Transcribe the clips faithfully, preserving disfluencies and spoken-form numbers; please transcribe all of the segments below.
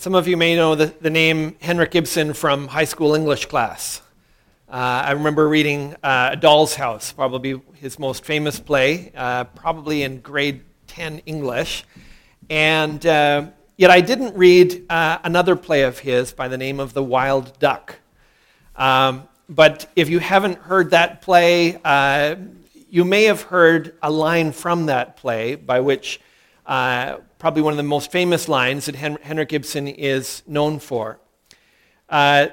Some of you may know the, the name Henrik Ibsen from high school English class. Uh, I remember reading uh, A Doll's House, probably his most famous play, uh, probably in grade ten English. And uh, yet I didn't read uh, another play of his by the name of The Wild Duck. Um, but if you haven't heard that play, uh, you may have heard a line from that play by which uh, probably one of the most famous lines that Hen- Henrik Ibsen is known for. Uh,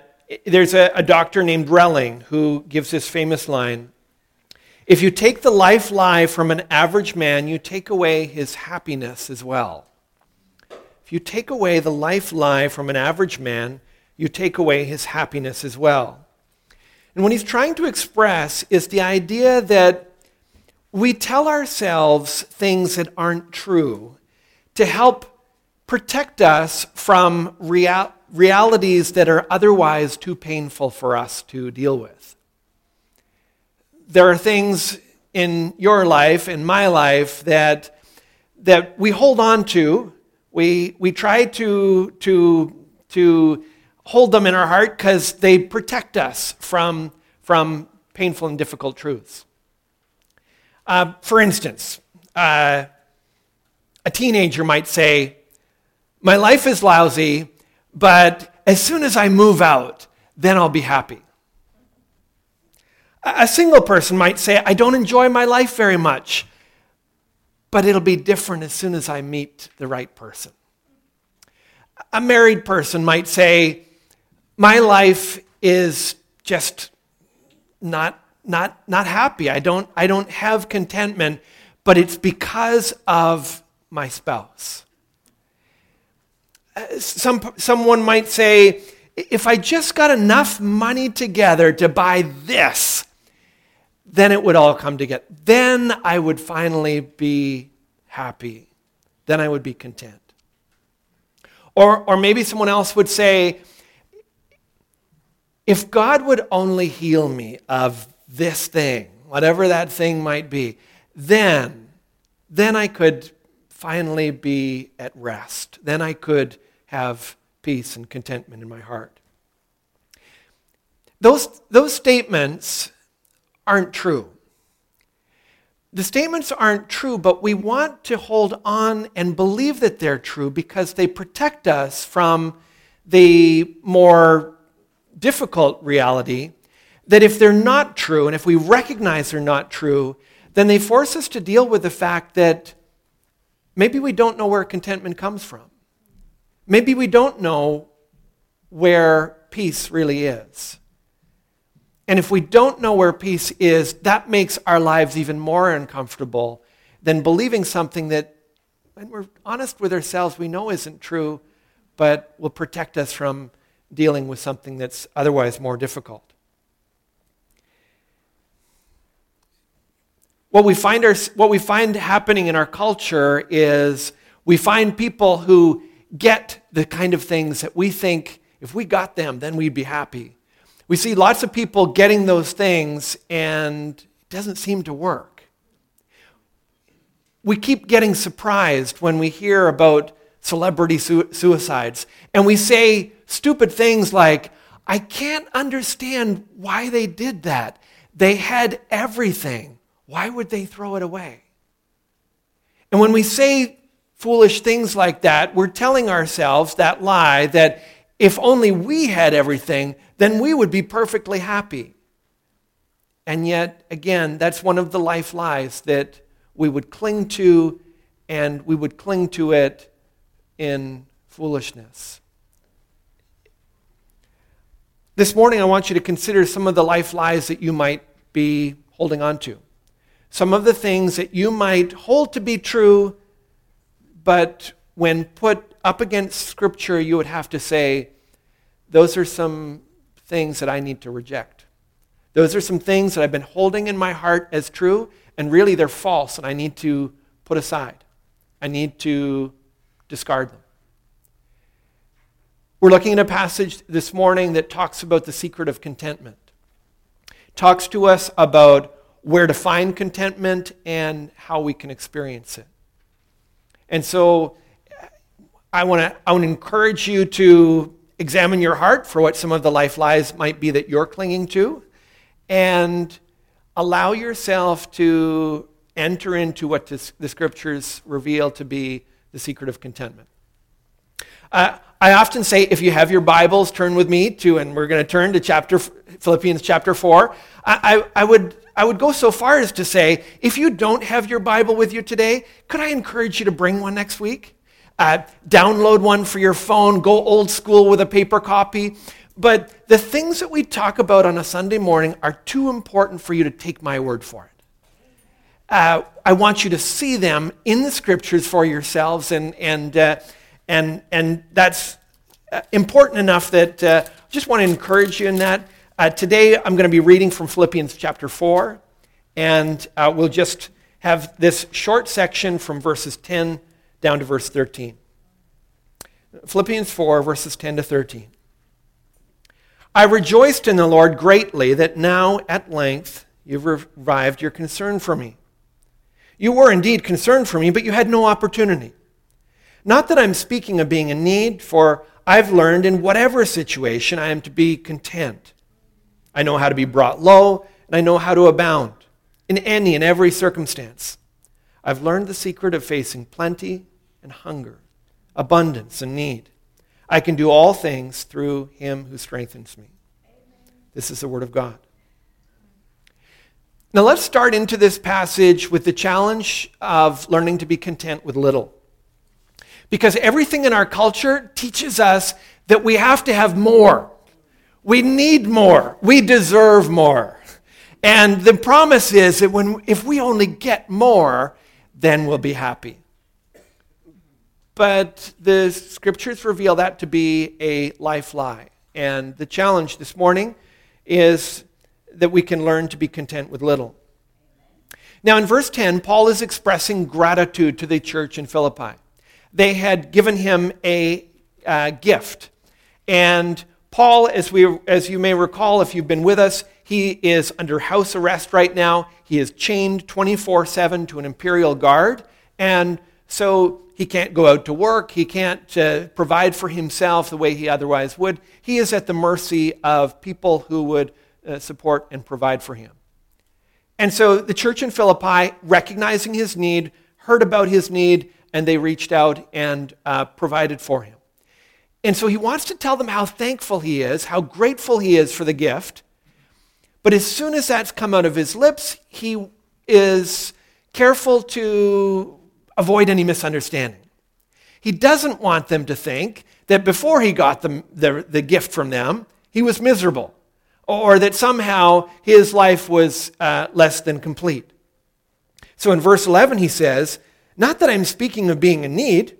There's a, a doctor named Relling who gives this famous line, "If you take the life lie from an average man, you take away his happiness as well. If you take away the life lie from an average man, you take away his happiness as well." And what he's trying to express is the idea that we tell ourselves things that aren't true to help protect us from reality. realities that are otherwise too painful for us to deal with. There are things in your life, in my life, that that we hold on to. We we try to to to hold them in our heart because they protect us from from painful and difficult truths. Uh, for instance, uh, a teenager might say, "My life is lousy, but as soon as I move out, then I'll be happy." A single person might say, "I don't enjoy my life very much, but it'll be different as soon as I meet the right person." A married person might say, "My life is just not not not happy. I don't I don't have contentment, but it's because of my spouse." Some someone might say, "If I just got enough money together to buy this, then it would all come together. Then I would finally be happy. Then I would be content." Or, or maybe someone else would say, "If God would only heal me of this thing, whatever that thing might be, then, then I could finally be at rest. Then I could have peace and contentment in my heart." Those, those statements aren't true. The statements aren't true, but we want to hold on and believe that they're true because they protect us from the more difficult reality that if they're not true, and if we recognize they're not true, then they force us to deal with the fact that maybe we don't know where contentment comes from. Maybe we don't know where peace really is. And if we don't know where peace is, that makes our lives even more uncomfortable than believing something that, when we're honest with ourselves, we know isn't true, but will protect us from dealing with something that's otherwise more difficult. What we find our, what we find happening in our culture is we find people who get the kind of things that we think, if we got them, then we'd be happy. We see lots of people getting those things, and it doesn't seem to work. We keep getting surprised when we hear about celebrity su- suicides, and we say stupid things like, "I can't understand why they did that. They had everything. Why would they throw it away?" And when we say foolish things like that, we're telling ourselves that lie that if only we had everything, then we would be perfectly happy. And yet, again, that's one of the life lies that we would cling to, and we would cling to it in foolishness. This morning, I want you to consider some of the life lies that you might be holding on to. Some of the things that you might hold to be true, but when put up against Scripture, you would have to say, those are some things that I need to reject. Those are some things that I've been holding in my heart as true, and really they're false, and I need to put aside. I need to discard them. We're looking at a passage this morning that talks about the secret of contentment. It talks to us about where to find contentment, and how we can experience it. And so I want to I want to encourage you to examine your heart for what some of the life lies might be that you're clinging to, and allow yourself to enter into what this, the scriptures reveal to be the secret of contentment. Uh, I often say, if you have your Bibles, turn with me to, and we're going to turn to chapter Philippians chapter four. I, I, I would I would go so far as to say, if you don't have your Bible with you today, could I encourage you to bring one next week? Uh, download one for your phone. Go old school with a paper copy. But the things that we talk about on a Sunday morning are too important for you to take my word for it. Uh, I want you to see them in the scriptures for yourselves, and and uh, and and that's important enough that I uh, just want to encourage you in that. Uh, today I'm going to be reading from Philippians chapter four, and uh, we'll just have this short section from verses ten down to verse thirteen. Philippians four, verses ten to thirteen. I rejoiced in the Lord greatly that now at length you've revived your concern for me. You were indeed concerned for me, but you had no opportunity. Not that I'm speaking of being in need, for I've learned in whatever situation I am to be content. I know how to be brought low, and I know how to abound in any and every circumstance. I've learned the secret of facing plenty and hunger, abundance and need. I can do all things through him who strengthens me. This is the word of God. Now let's start into this passage with the challenge of learning to be content with little. Because everything in our culture teaches us that we have to have more. We need more. We deserve more. And the promise is that when if we only get more, then we'll be happy. But the scriptures reveal that to be a life lie. And the challenge this morning is that we can learn to be content with little. Now in verse ten, Paul is expressing gratitude to the church in Philippi. They had given him a uh, gift. And Paul, as we, as you may recall, if you've been with us, he is under house arrest right now. He is chained twenty-four seven to an imperial guard. And so he can't go out to work. He can't uh, provide for himself the way he otherwise would. He is at the mercy of people who would uh, support and provide for him. And so the church in Philippi, recognizing his need, heard about his need, and they reached out and uh, provided for him. And so he wants to tell them how thankful he is, how grateful he is for the gift. But as soon as that's come out of his lips, he is careful to avoid any misunderstanding. He doesn't want them to think that before he got the, the, the gift from them, he was miserable, or that somehow his life was uh, less than complete. So in verse eleven he says, not that I'm speaking of being in need,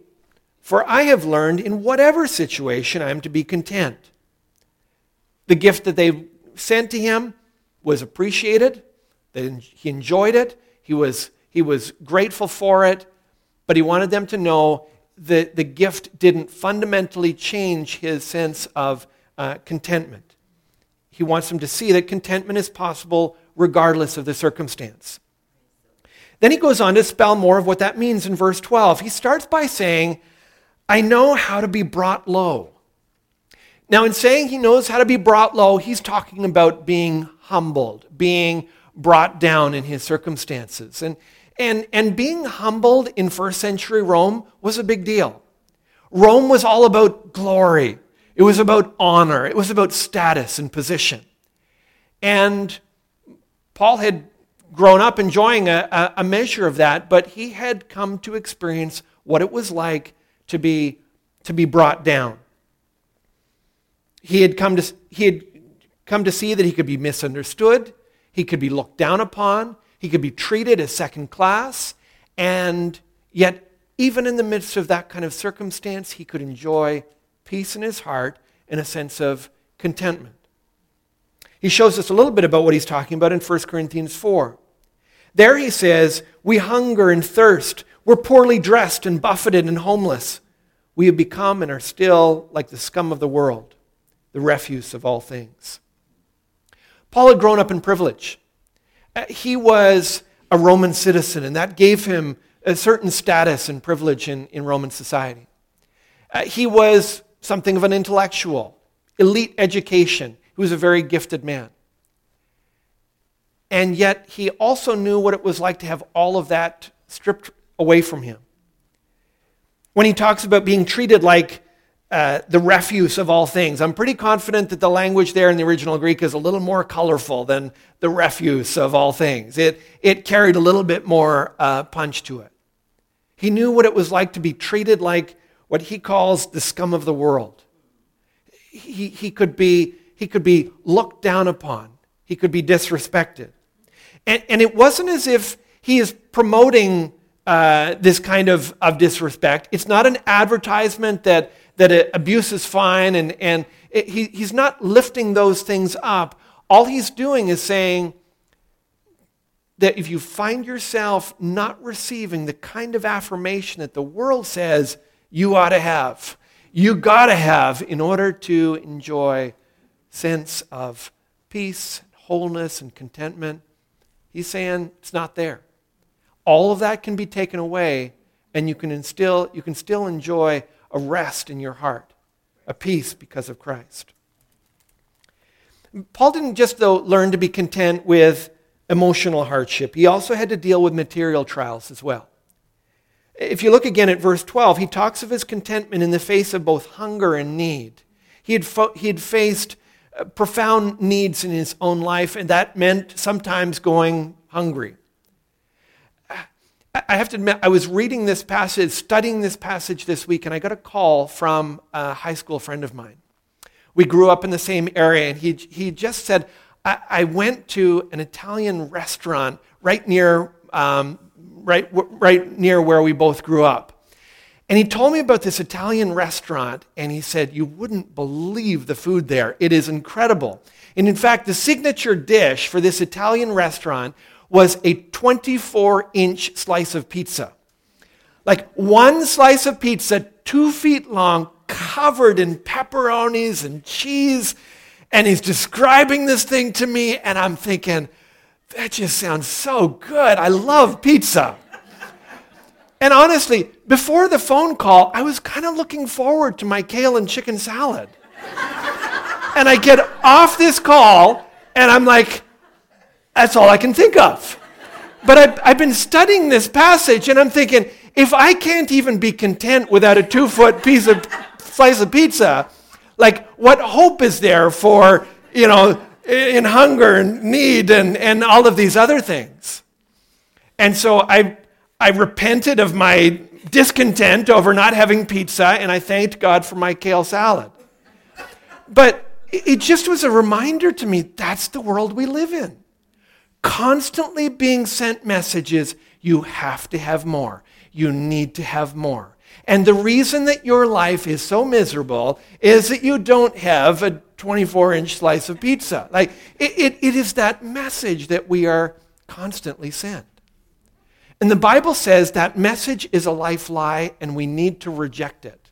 for I have learned in whatever situation I am to be content. The gift that they sent to him was appreciated. He enjoyed it. He was, he was grateful for it. But he wanted them to know that the gift didn't fundamentally change his sense of uh, contentment. He wants them to see that contentment is possible regardless of the circumstance. Then he goes on to spell more of what that means in verse twelve. He starts by saying, I know how to be brought low. Now in saying he knows how to be brought low, he's talking about being humbled, being brought down in his circumstances. And And and being humbled in first century Rome was a big deal. Rome was all about glory. It was about honor. It was about status and position. And Paul had grown up enjoying a, a measure of that, but he had come to experience what it was like to be, to be brought down. He had come to, he had come to see that he could be misunderstood. He could be looked down upon. He could be treated as second class, and yet even in the midst of that kind of circumstance, he could enjoy peace in his heart and a sense of contentment. He shows us a little bit about what he's talking about in First Corinthians four. There he says, we hunger and thirst, we're poorly dressed and buffeted and homeless. We have become and are still like the scum of the world, the refuse of all things. Paul had grown up in privilege. He was a Roman citizen, and that gave him a certain status and privilege in, in Roman society. Uh, he was something of an intellectual, elite education. He was a very gifted man. And yet he also knew what it was like to have all of that stripped away from him. When he talks about being treated like uh, the refuse of all things, I'm pretty confident that the language there in the original Greek is a little more colorful than the refuse of all things. It, it carried a little bit more uh, punch to it. He knew what it was like to be treated like what he calls the scum of the world. He, he, could, be, he could be looked down upon. He could be disrespected. And, and it wasn't as if he is promoting Uh, this kind of, of disrespect. It's not an advertisement that, that it, abuse is fine, and, and it, he, he's not lifting those things up. All he's doing is saying that if you find yourself not receiving the kind of affirmation that the world says you ought to have, you got to have in order to enjoy sense of peace, wholeness, and contentment, he's saying it's not there. All of that can be taken away, and you can still you can still enjoy a rest in your heart, a peace because of Christ. Paul didn't just though learn to be content with emotional hardship. He also had to deal with material trials as well. If you look again at verse twelve, he talks of his contentment in the face of both hunger and need. He had fo- he had faced uh, profound needs in his own life, and that meant sometimes going hungry. I have to admit, I was reading this passage, studying this passage this week, and I got a call from a high school friend of mine. We grew up in the same area, and he he just said, I, I went to an Italian restaurant right near um, right right near where we both grew up. And he told me about this Italian restaurant, and he said, you wouldn't believe the food there. It is incredible. And in fact, the signature dish for this Italian restaurant was a twenty-four inch slice of pizza. Like one slice of pizza, two feet long, covered in pepperonis and cheese. And he's describing this thing to me, and I'm thinking, that just sounds so good. I love pizza. And honestly, before the phone call, I was kind of looking forward to my kale and chicken salad. And I get off this call, and I'm like, that's all I can think of. But I've, I've been studying this passage, and I'm thinking, if I can't even be content without a two-foot piece of slice of pizza, like what hope is there for, you know, in hunger and need and, and all of these other things? And so I I repented of my discontent over not having pizza, and I thanked God for my kale salad. But it just was a reminder to me, that's the world we live in. Constantly being sent messages, you have to have more. You need to have more. And the reason that your life is so miserable is that you don't have a twenty-four inch slice of pizza. Like it, it, it is that message that we are constantly sent. And the Bible says that message is a life lie, and we need to reject it.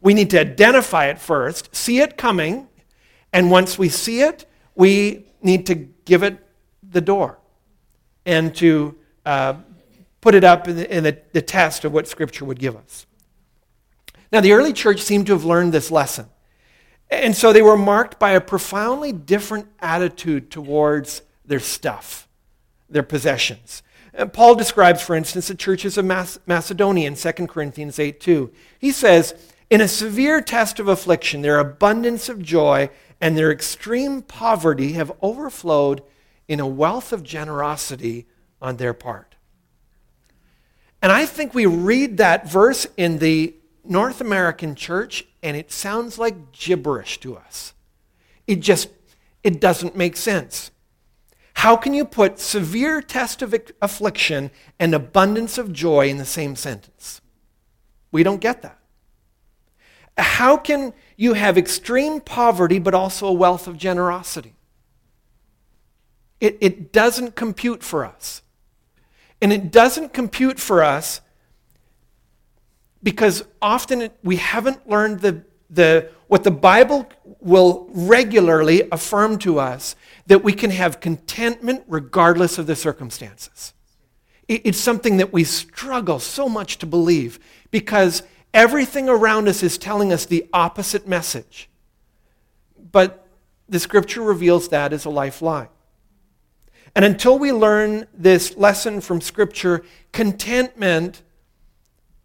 We need to identify it first, see it coming, and once we see it, we need to give it the door and to uh, put it up in, the, in the, the test of what Scripture would give us. Now, the early church seemed to have learned this lesson. And so they were marked by a profoundly different attitude towards their stuff, their possessions. And Paul describes, for instance, the churches of Mas- Macedonia in Second Corinthians eight two. He says, in a severe test of affliction, their abundance of joy and their extreme poverty have overflowed in a wealth of generosity on their part. And I think we read that verse in the North American church, and it sounds like gibberish to us. It just, it doesn't make sense. How can you put severe test of affliction and abundance of joy in the same sentence? We don't get that. How can you have extreme poverty but also a wealth of generosity? It, it doesn't compute for us. And it doesn't compute for us because often it, we haven't learned the, the what the Bible will regularly affirm to us, that we can have contentment regardless of the circumstances. It, it's something that we struggle so much to believe because Everything around us is telling us the opposite message. But the scripture reveals that as a lifeline. And until we learn this lesson from scripture, contentment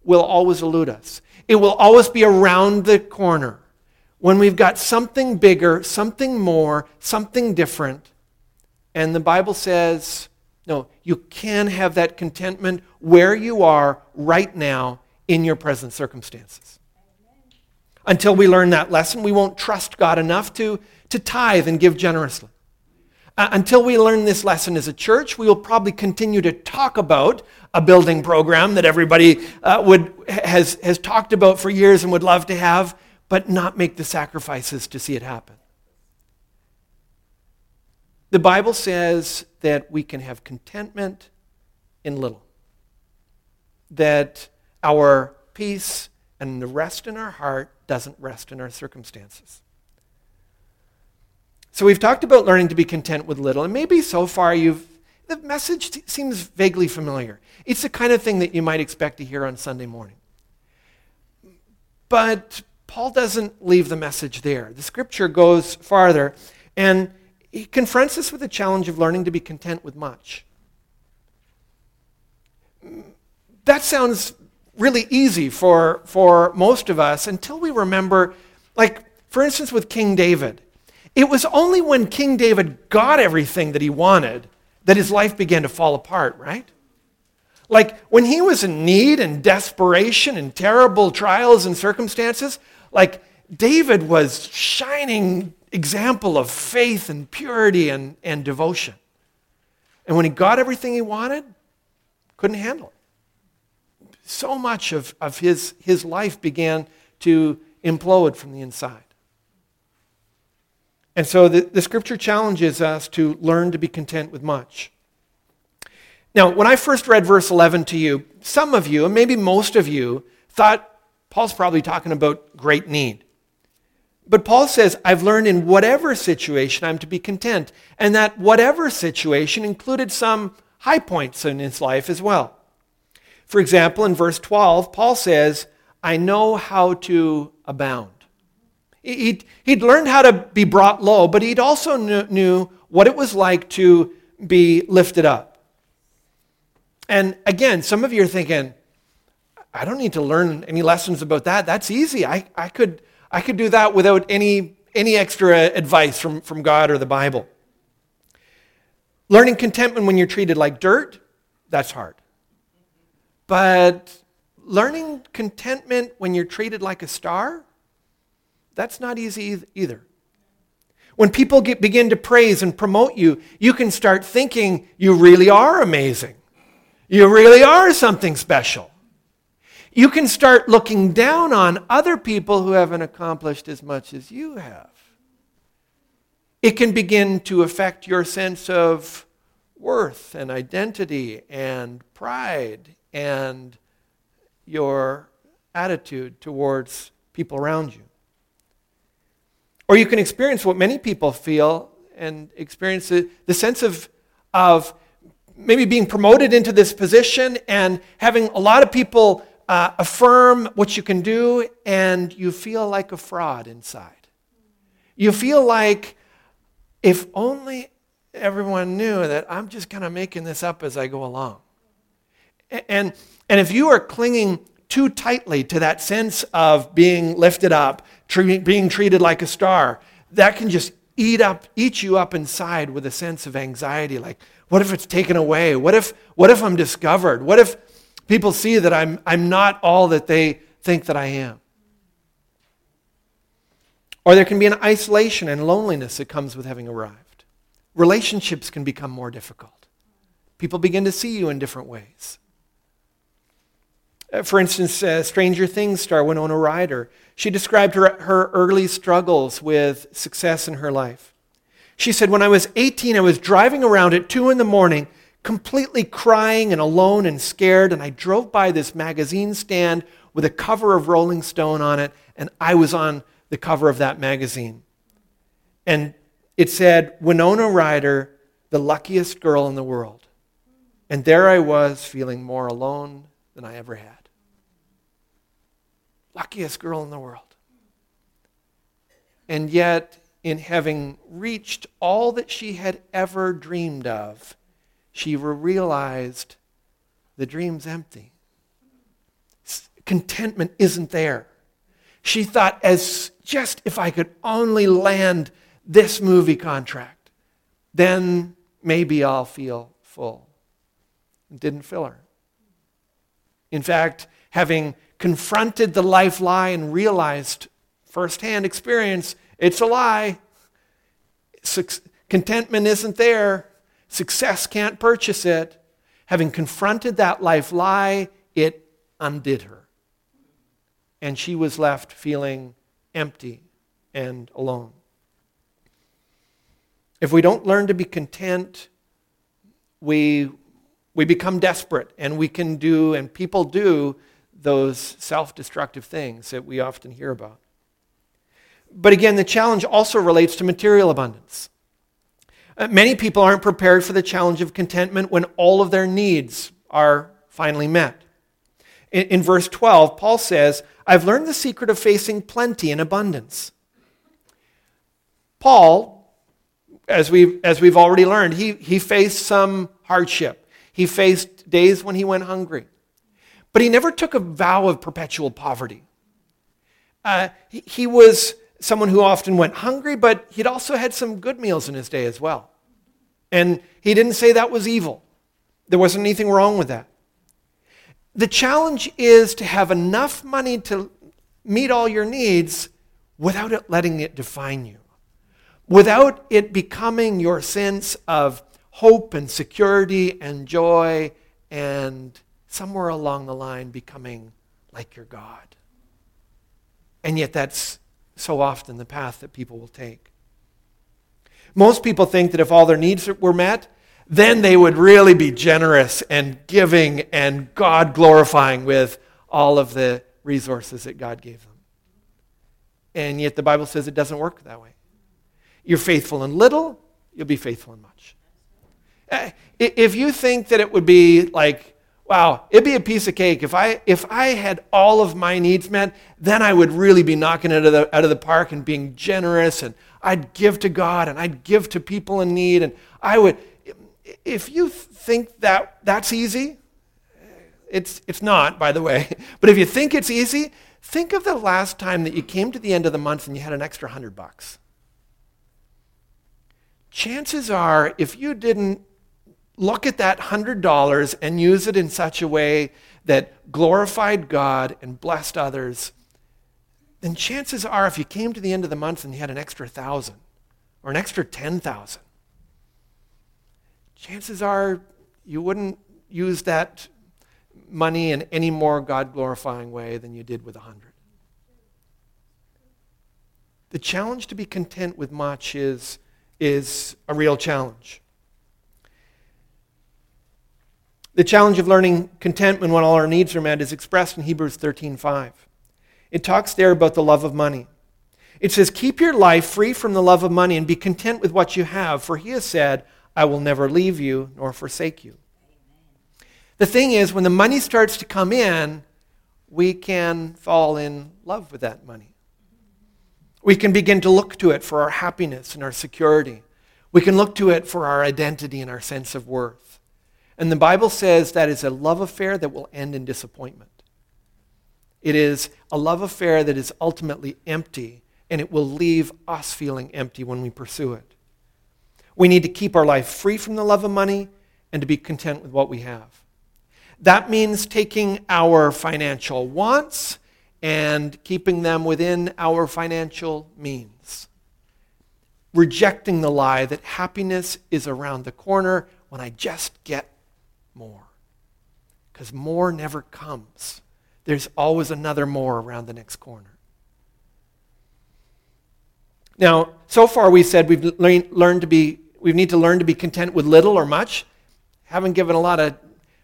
will always elude us. It will always be around the corner. When we've got something bigger, something more, something different, and the Bible says, no, you can have that contentment where you are right now in your present circumstances. Until we learn that lesson, we won't trust God enough to, to tithe and give generously. Uh, until we learn this lesson as a church, we will probably continue to talk about a building program that everybody uh, would has has talked about for years and would love to have, but not make the sacrifices to see it happen. The Bible says that we can have contentment in little. That our peace and the rest in our heart doesn't rest in our circumstances. So we've talked about learning to be content with little, and maybe so far you've, the message seems vaguely familiar. It's the kind of thing that you might expect to hear on Sunday morning. But Paul doesn't leave the message there. The scripture goes farther, and he confronts us with the challenge of learning to be content with much. That sounds really easy for, for most of us until we remember, like, for instance, with King David. It was only when King David got everything that he wanted that his life began to fall apart, right? Like, when he was in need and desperation and terrible trials and circumstances, like, David was shining example of faith and purity and, and devotion. And when he got everything he wanted, couldn't handle it. So much of, of his, his life began to implode from the inside. And so the, the scripture challenges us to learn to be content with much. Now, when I first read verse eleven to you, some of you, and maybe most of you, thought Paul's probably talking about great need. But Paul says, I've learned in whatever situation I'm to be content. And that whatever situation included some high points in his life as well. For example, in verse twelve, Paul says, I know how to abound. He'd, he'd learned how to be brought low, but he'd also knew, knew what it was like to be lifted up. And again, some of you are thinking, I don't need to learn any lessons about that. That's easy. I, I could... I could do that without any, any extra advice from, from God or the Bible. Learning contentment when you're treated like dirt, that's hard. But learning contentment when you're treated like a star, that's not easy either. When people get, begin to praise and promote you, you can start thinking you really are amazing. You really are something special. You can start looking down on other people who haven't accomplished as much as you have. It can begin to affect your sense of worth and identity and pride and your attitude towards people around you. Or you can experience what many people feel and experience the, the sense of, of maybe being promoted into this position and having a lot of people Uh, affirm what you can do, and you feel like a fraud inside. You feel like, if only everyone knew that I'm just kind of making this up as I go along. And, and if you are clinging too tightly to that sense of being lifted up, tre- being treated like a star, that can just eat up, eat you up inside with a sense of anxiety. Like, what if it's taken away? What if, what if I'm discovered? What if people see that I'm, I'm not all that they think that I am? Or there can be an isolation and loneliness that comes with having arrived. Relationships can become more difficult. People begin to see you in different ways. For instance, uh, Stranger Things star Winona Ryder, she described her, her early struggles with success in her life. She said, when I was eighteen, I was driving around at two in the morning completely crying and alone and scared, and I drove by this magazine stand with a cover of Rolling Stone on it, and I was on the cover of that magazine. And it said, Winona Ryder, the luckiest girl in the world. And there I was, feeling more alone than I ever had. luckiest girl in the world. And yet, in having reached all that she had ever dreamed of, she realized the dream's empty. Contentment isn't there. She thought, as just if I could only land this movie contract, then maybe I'll feel full. It didn't fill her. In fact, having confronted the life lie and realized firsthand experience, it's a lie. Contentment isn't there. Success can't purchase it. Having confronted that life lie, it undid her. And she was left feeling empty and alone. If we don't learn to be content, we we become desperate, and we can do, and people do, those self-destructive things that we often hear about. But again, the challenge also relates to material abundance. Uh, many people aren't prepared for the challenge of contentment when all of their needs are finally met. In, in verse twelve, Paul says, I've learned the secret of facing plenty and abundance. Paul, as we've, as we've already learned, he, he faced some hardship. He faced days when he went hungry. But he never took a vow of perpetual poverty. Uh, he, he was someone who often went hungry, but he'd also had some good meals in his day as well. And he didn't say that was evil. There wasn't anything wrong with that. The challenge is to have enough money to meet all your needs without it letting it define you, without it becoming your sense of hope and security and joy and somewhere along the line becoming like your God. And yet that's so often the path that people will take. Most people think that if all their needs were met, then they would really be generous and giving and God-glorifying with all of the resources that God gave them. And yet the Bible says it doesn't work that way. You're faithful in little, you'll be faithful in much. If you think that it would be like, wow, it'd be a piece of cake. If I if I had all of my needs met, then I would really be knocking it out of the, out of the park and being generous, and I'd give to God, and I'd give to people in need, and I would. If you think that that's easy, it's it's not, by the way. But if you think it's easy, think of the last time that you came to the end of the month and you had an extra hundred bucks. Chances are, if you didn't look at that one hundred dollars and use it in such a way that glorified God and blessed others, then chances are if you came to the end of the month and you had an extra one thousand or an extra ten thousand, chances are you wouldn't use that money in any more God-glorifying way than you did with one hundred. The challenge to be content with much is, is a real challenge. The challenge of learning contentment when all our needs are met is expressed in Hebrews thirteen five. It talks there about the love of money. It says, keep your life free from the love of money and be content with what you have, for he has said, I will never leave you nor forsake you. The thing is, when the money starts to come in, we can fall in love with that money. We can begin to look to it for our happiness and our security. We can look to it for our identity and our sense of worth. And the Bible says that is a love affair that will end in disappointment. It is a love affair that is ultimately empty, and it will leave us feeling empty when we pursue it. We need to keep our life free from the love of money and to be content with what we have. That means taking our financial wants and keeping them within our financial means. Rejecting the lie that happiness is around the corner when I just get more. Because more never comes. There's always another more around the next corner. Now, so far we said we've le- learned to be we need to learn to be content with little or much. Haven't given a lot of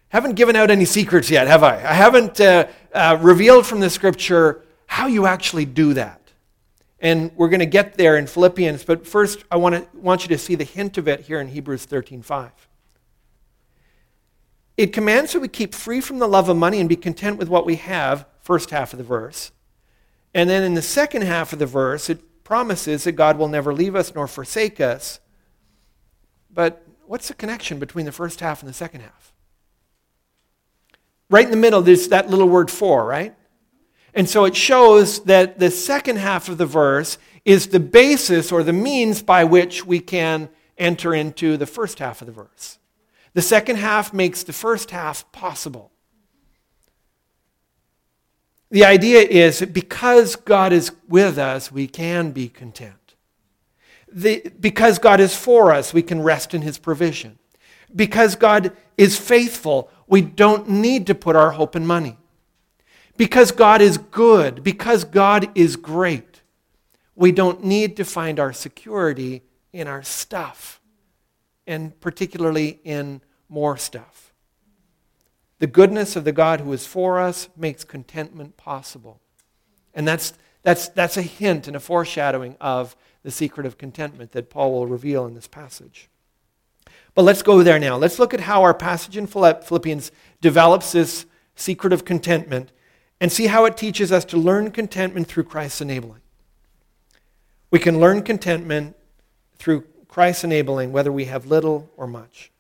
haven't given out any secrets yet, have I? I haven't uh, uh, revealed from the scripture how you actually do that. And we're going to get there in Philippians, but first I want to want you to see the hint of it here in Hebrews thirteen five. It commands that we keep free from the love of money and be content with what we have, first half of the verse. And then in the second half of the verse, it promises that God will never leave us nor forsake us. But what's the connection between the first half and the second half? Right in the middle, there's that little word for, right? And so it shows that the second half of the verse is the basis or the means by which we can enter into the first half of the verse. The second half makes the first half possible. The idea is that because God is with us, we can be content. The, because God is for us, we can rest in his provision. Because God is faithful, we don't need to put our hope in money. Because God is good, because God is great, we don't need to find our security in our stuff, and particularly in more stuff. The goodness of the God who is for us makes contentment possible. And that's, that's, that's a hint and a foreshadowing of the secret of contentment that Paul will reveal in this passage. But let's go there now. Let's look at how our passage in Philippians develops this secret of contentment and see how it teaches us to learn contentment through Christ's enabling. We can learn contentment through Christ's enabling, whether we have little or much.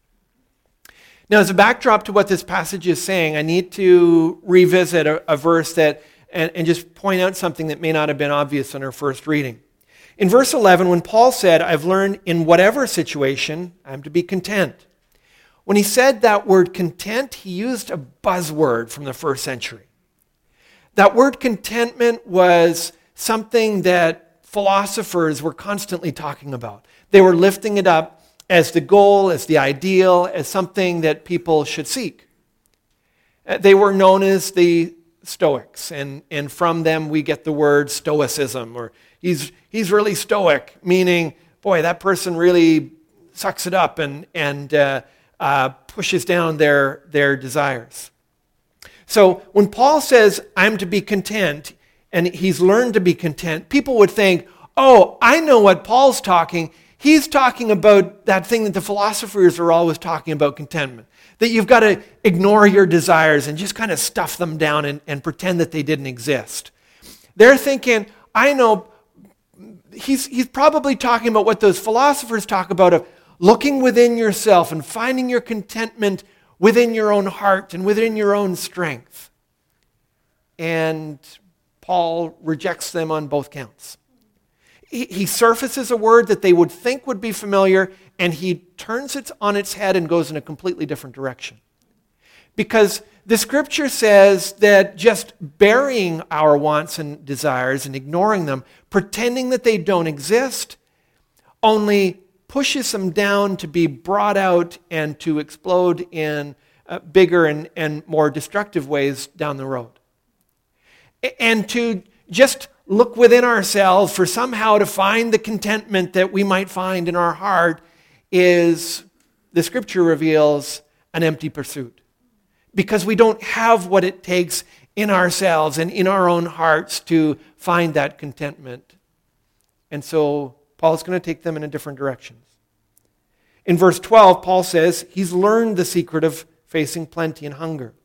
Now, as a backdrop to what this passage is saying, I need to revisit a, a verse that and, and just point out something that may not have been obvious on our first reading. In verse eleven, when Paul said, "I've learned in whatever situation, I'm to be content." When he said that word content, he used a buzzword from the first century. That word contentment was something that philosophers were constantly talking about. They were lifting it up as the goal, as the ideal, as something that people should seek. They were known as the Stoics, and, and from them we get the word Stoicism, or he's he's really stoic, meaning, boy, that person really sucks it up and, and uh, uh, pushes down their, their desires. So when Paul says, "I'm to be content," and he's learned to be content, people would think, oh, I know what Paul's talking He's talking about that thing that the philosophers are always talking about, contentment. That you've got to ignore your desires and just kind of stuff them down and, and pretend that they didn't exist. They're thinking, I know, he's, he's probably talking about what those philosophers talk about of looking within yourself and finding your contentment within your own heart and within your own strength. And Paul rejects them on both counts. He surfaces a word that they would think would be familiar, and he turns it on its head and goes in a completely different direction. Because the scripture says that just burying our wants and desires and ignoring them, pretending that they don't exist, only pushes them down to be brought out and to explode in uh, bigger and, and more destructive ways down the road. And to just look within ourselves for somehow to find the contentment that we might find in our heart is, the scripture reveals, an empty pursuit. Because we don't have what it takes in ourselves and in our own hearts to find that contentment. And so Paul's going to take them in a different direction. In verse twelve, Paul says he's learned the secret of facing plenty and hunger.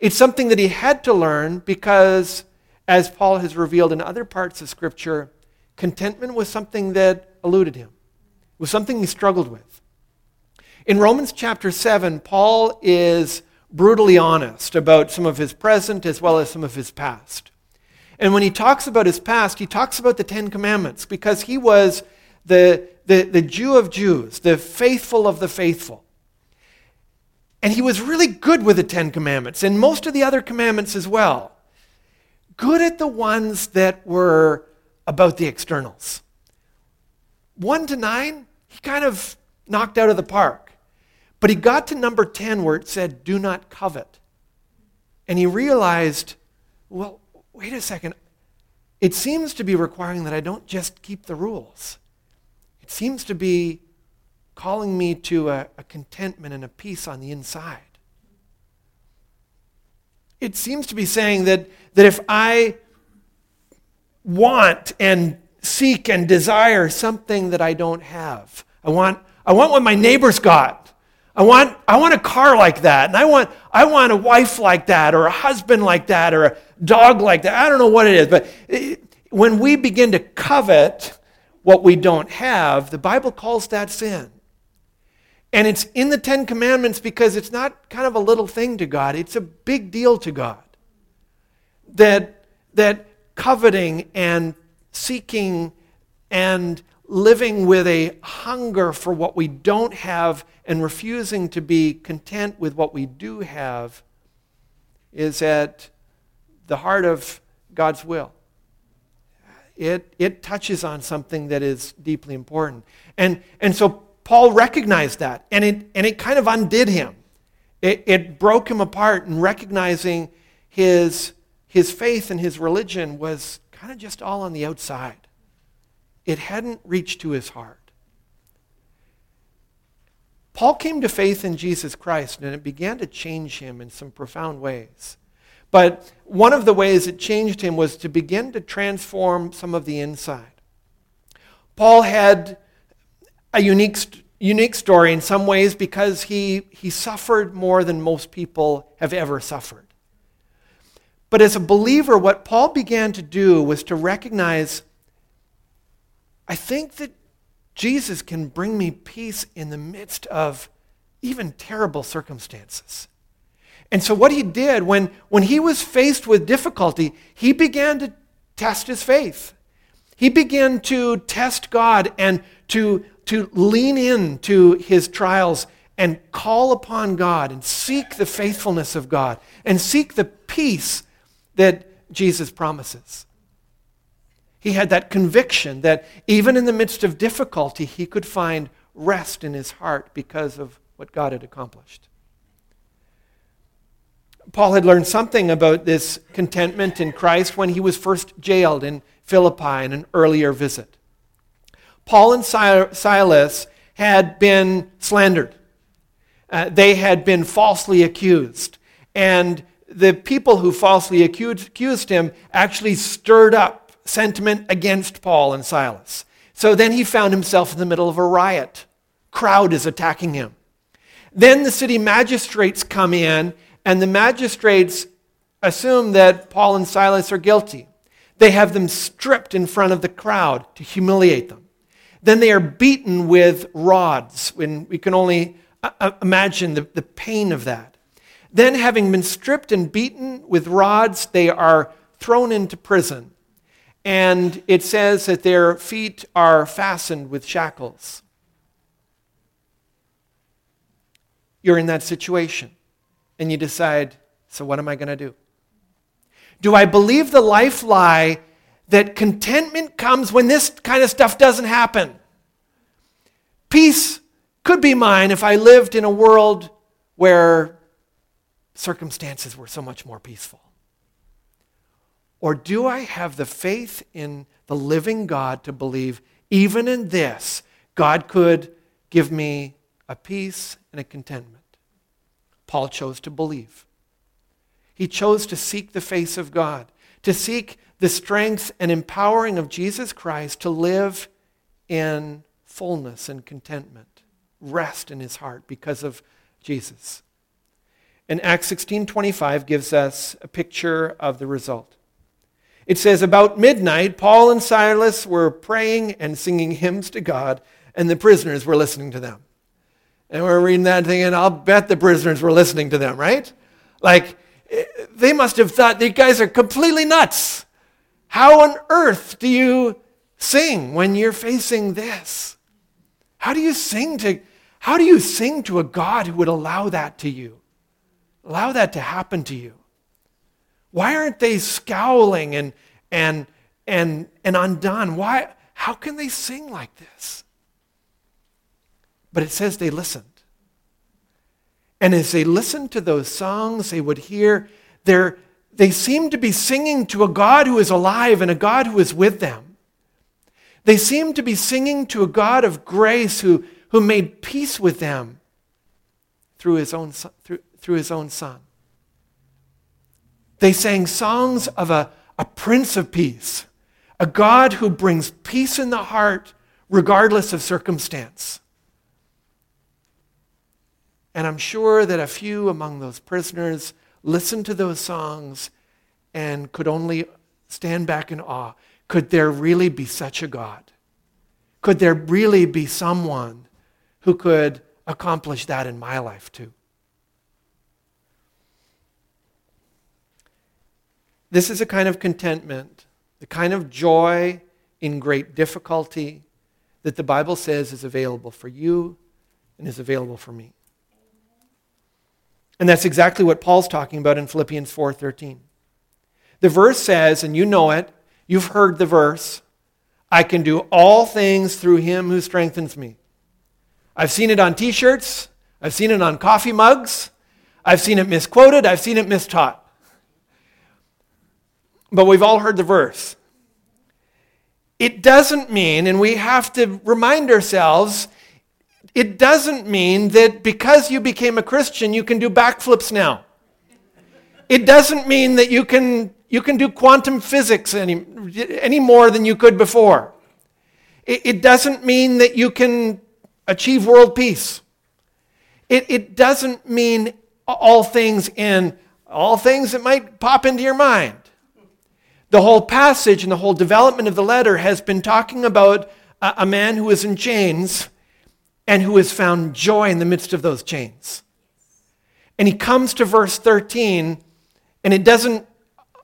It's something that he had to learn because, as Paul has revealed in other parts of Scripture, contentment was something that eluded him. It was something he struggled with. In Romans chapter seven, Paul is brutally honest about some of his present as well as some of his past. And when he talks about his past, he talks about the Ten Commandments, because he was the, the, the Jew of Jews, the faithful of the faithful. And he was really good with the Ten Commandments and most of the other commandments as well. Good at the ones that were about the externals. One to nine, he kind of knocked out of the park. But he got to number ten where it said, "Do not covet." And he realized, well, wait a second. It seems to be requiring that I don't just keep the rules. It seems to be calling me to a, a contentment and a peace on the inside. It seems to be saying that, that if I want and seek and desire something that I don't have, I want I want what my neighbor's got. I want I want a car like that, and I want I want a wife like that, or a husband like that, or a dog like that. I don't know what it is, but it, when we begin to covet what we don't have, the Bible calls that sin. And it's in the Ten Commandments because it's not kind of a little thing to God. It's a big deal to God. That, that coveting and seeking and living with a hunger for what we don't have and refusing to be content with what we do have is at the heart of God's will. It it touches on something that is deeply important. And and so Paul recognized that, and it and it kind of undid him. It it broke him apart, and recognizing his his faith and his religion was kind of just all on the outside. It hadn't reached to his heart. Paul came to faith in Jesus Christ, and it began to change him in some profound ways. But one of the ways it changed him was to begin to transform some of the inside. Paul had a unique unique story in some ways because he, he suffered more than most people have ever suffered. But as a believer, what Paul began to do was to recognize, I think that Jesus can bring me peace in the midst of even terrible circumstances. And so what he did, when, when he was faced with difficulty, he began to test his faith. He began to test God and to, to lean in to his trials and call upon God and seek the faithfulness of God and seek the peace that Jesus promises. He had that conviction that even in the midst of difficulty, he could find rest in his heart because of what God had accomplished. Paul had learned something about this contentment in Christ when he was first jailed in Philippi in an earlier visit. Paul and Silas had been slandered. Uh, they had been falsely accused. And the people who falsely accused, accused him actually stirred up sentiment against Paul and Silas. So then he found himself in the middle of a riot. Crowd is attacking him. Then the city magistrates come in, and the magistrates assume that Paul and Silas are guilty. They have them stripped in front of the crowd to humiliate them. Then they are beaten with rods, and we can only imagine the, the pain of that. Then, having been stripped and beaten with rods, they are thrown into prison. And it says that their feet are fastened with shackles. You're in that situation. And you decide, so what am I going to do? Do I believe the life lie that contentment comes when this kind of stuff doesn't happen? Peace could be mine if I lived in a world where circumstances were so much more peaceful. Or do I have the faith in the living God to believe, even in this, God could give me a peace and a contentment? Paul chose to believe. He chose to seek the face of God, to seek the strength and empowering of Jesus Christ to live in fullness and contentment, rest in his heart because of Jesus. And Acts sixteen twenty-five gives us a picture of the result. It says, about midnight, Paul and Silas were praying and singing hymns to God, and the prisoners were listening to them. And we're reading that thing, and I'll bet the prisoners were listening to them, right? Like, they must have thought, these guys are completely nuts. How on earth do you sing when you're facing this? How do you sing to, how do you sing to a God who would allow that to you? Allow that to happen to you? Why aren't they scowling and and and and undone? Why? How can they sing like this? But it says they listened. And as they listened to those songs, they would hear, their, they seemed to be singing to a God who is alive and a God who is with them. They seemed to be singing to a God of grace who, who made peace with them through his own son, through, through his own son. They sang songs of a, a Prince of Peace, a God who brings peace in the heart regardless of circumstance. And I'm sure that a few among those prisoners listened to those songs and could only stand back in awe. Could there really be such a God? Could there really be someone who could accomplish that in my life too? This is a kind of contentment, the kind of joy in great difficulty that the Bible says is available for you and is available for me. And that's exactly what Paul's talking about in Philippians four thirteen. The verse says, and you know it, you've heard the verse, I can do all things through him who strengthens me. I've seen it on t-shirts, I've seen it on coffee mugs, I've seen it misquoted, I've seen it mistaught. But we've all heard the verse. It doesn't mean, and we have to remind ourselves, it doesn't mean that because you became a Christian, you can do backflips now. It doesn't mean that you can you can do quantum physics any, any more than you could before. It, it doesn't mean that you can achieve world peace. It, it doesn't mean all things in, all things that might pop into your mind. The whole passage and the whole development of the letter has been talking about a, a man who is in chains and who has found joy in the midst of those chains. And he comes to verse thirteen, and it doesn't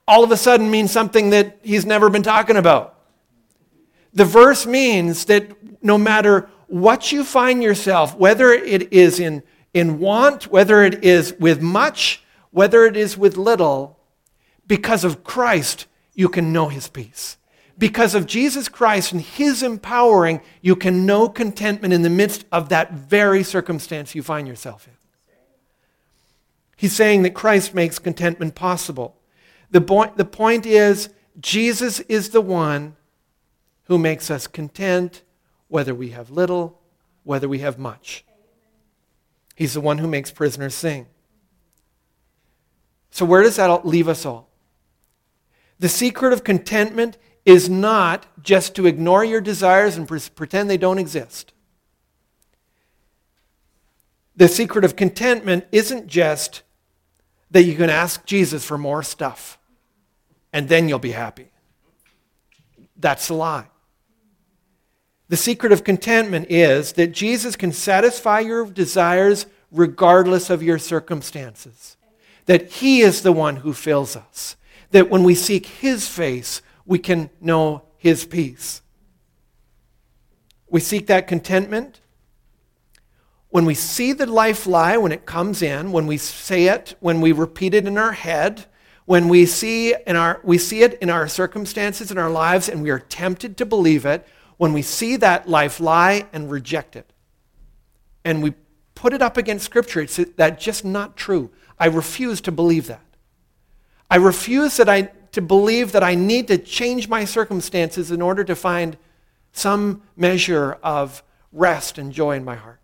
all of a sudden mean something that he's never been talking about. The verse means that no matter what you find yourself, whether it is in, in want, whether it is with much, whether it is with little, because of Christ, you can know his peace. Because of Jesus Christ and his empowering, you can know contentment in the midst of that very circumstance you find yourself in. He's saying that Christ makes contentment possible. The point, the point is, Jesus is the one who makes us content, whether we have little, whether we have much. He's the one who makes prisoners sing. So where does that leave us all? The secret of contentment is not just to ignore your desires and pretend they don't exist. The secret of contentment isn't just that you can ask Jesus for more stuff and then you'll be happy. That's a lie. The secret of contentment is that Jesus can satisfy your desires regardless of your circumstances. That he is the one who fills us. That when we seek his face, we can know his peace. We seek that contentment. When we see the life lie, when it comes in, when we say it, when we repeat it in our head, when we see in our we see it in our circumstances, in our lives, and we are tempted to believe it, when we see that life lie and reject it, and we put it up against Scripture, it's that's just not true. I refuse to believe that. I refuse that I... to believe that I need to change my circumstances in order to find some measure of rest and joy in my heart.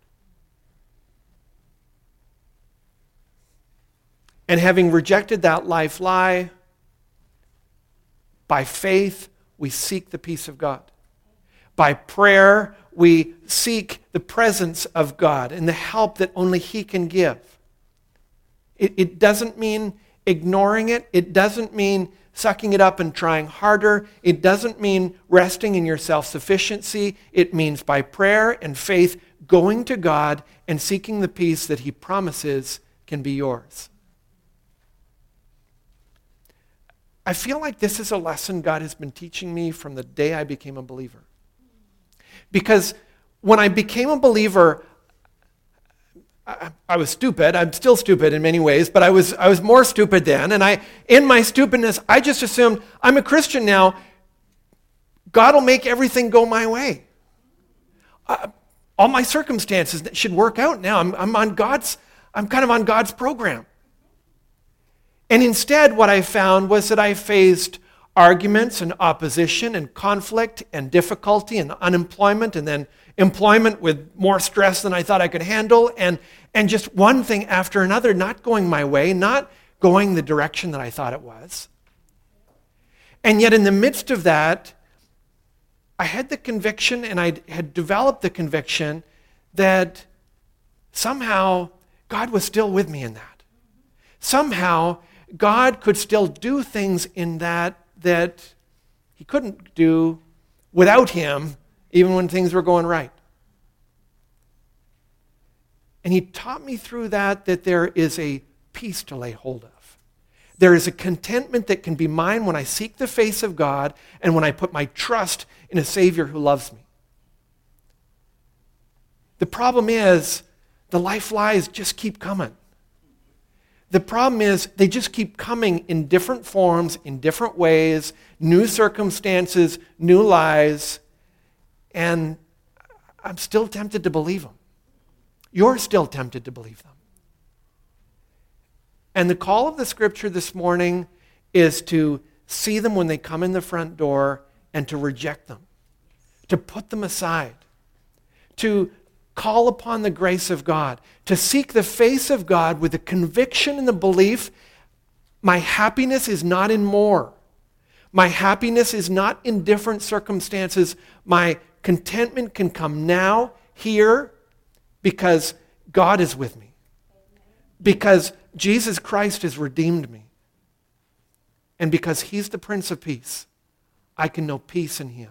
And having rejected that life lie, by faith, we seek the peace of God. By prayer, we seek the presence of God and the help that only he can give. It, it doesn't mean ignoring it. It doesn't mean sucking it up and trying harder. It doesn't mean resting in your self-sufficiency. It means by prayer and faith going to God and seeking the peace that he promises can be yours. I feel like this is a lesson God has been teaching me from the day I became a believer. Because when I became a believer, I was stupid. I'm still stupid in many ways, but I was I was more stupid then. And I, in my stupidness, I just assumed, I'm a Christian now. God will make everything go my way. Uh, all my circumstances should work out now. I'm I'm on God's. I'm kind of on God's program. And instead, what I found was that I faced arguments and opposition and conflict and difficulty and unemployment and then employment with more stress than I thought I could handle and, and just one thing after another not going my way, not going the direction that I thought it was. And yet in the midst of that, I had the conviction and I had developed the conviction that somehow God was still with me in that. Somehow, God could still do things in that that he couldn't do without him, even when things were going right. And he taught me through that that there is a peace to lay hold of. There is a contentment that can be mine when I seek the face of God and when I put my trust in a Savior who loves me. The problem is, the life lies just keep coming. The problem is, they just keep coming in different forms, in different ways, new circumstances, new lies, and I'm still tempted to believe them. You're still tempted to believe them. And the call of the Scripture this morning is to see them when they come in the front door and to reject them, to put them aside, to call upon the grace of God, to seek the face of God with the conviction and the belief, my happiness is not in more. My happiness is not in different circumstances. My contentment can come now, here, because God is with me. Because Jesus Christ has redeemed me. And because he's the Prince of Peace, I can know peace in him.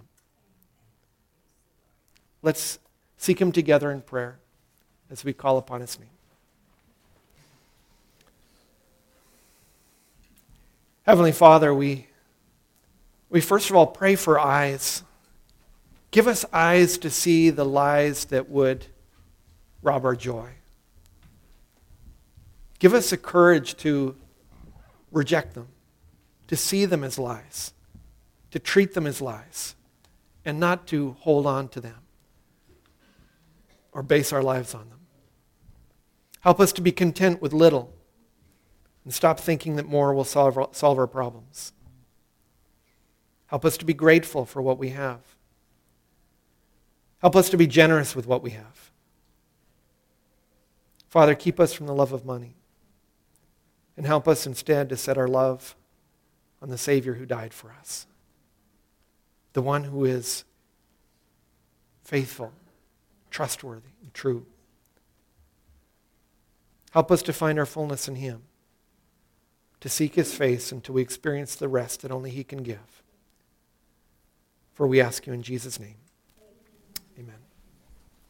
Let's seek him together in prayer as we call upon his name. Heavenly Father, we, we first of all pray for eyes. Give us eyes to see the lies that would rob our joy. Give us the courage to reject them, to see them as lies, to treat them as lies, and not to hold on to them or base our lives on them. Help us to be content with little and stop thinking that more will solve our, solve our problems. Help us to be grateful for what we have. Help us to be generous with what we have. Father, keep us from the love of money and help us instead to set our love on the Savior who died for us, the one who is faithful, trustworthy, and true. Help us to find our fullness in him, to seek his face until we experience the rest that only he can give. For we ask you in Jesus' name. Amen.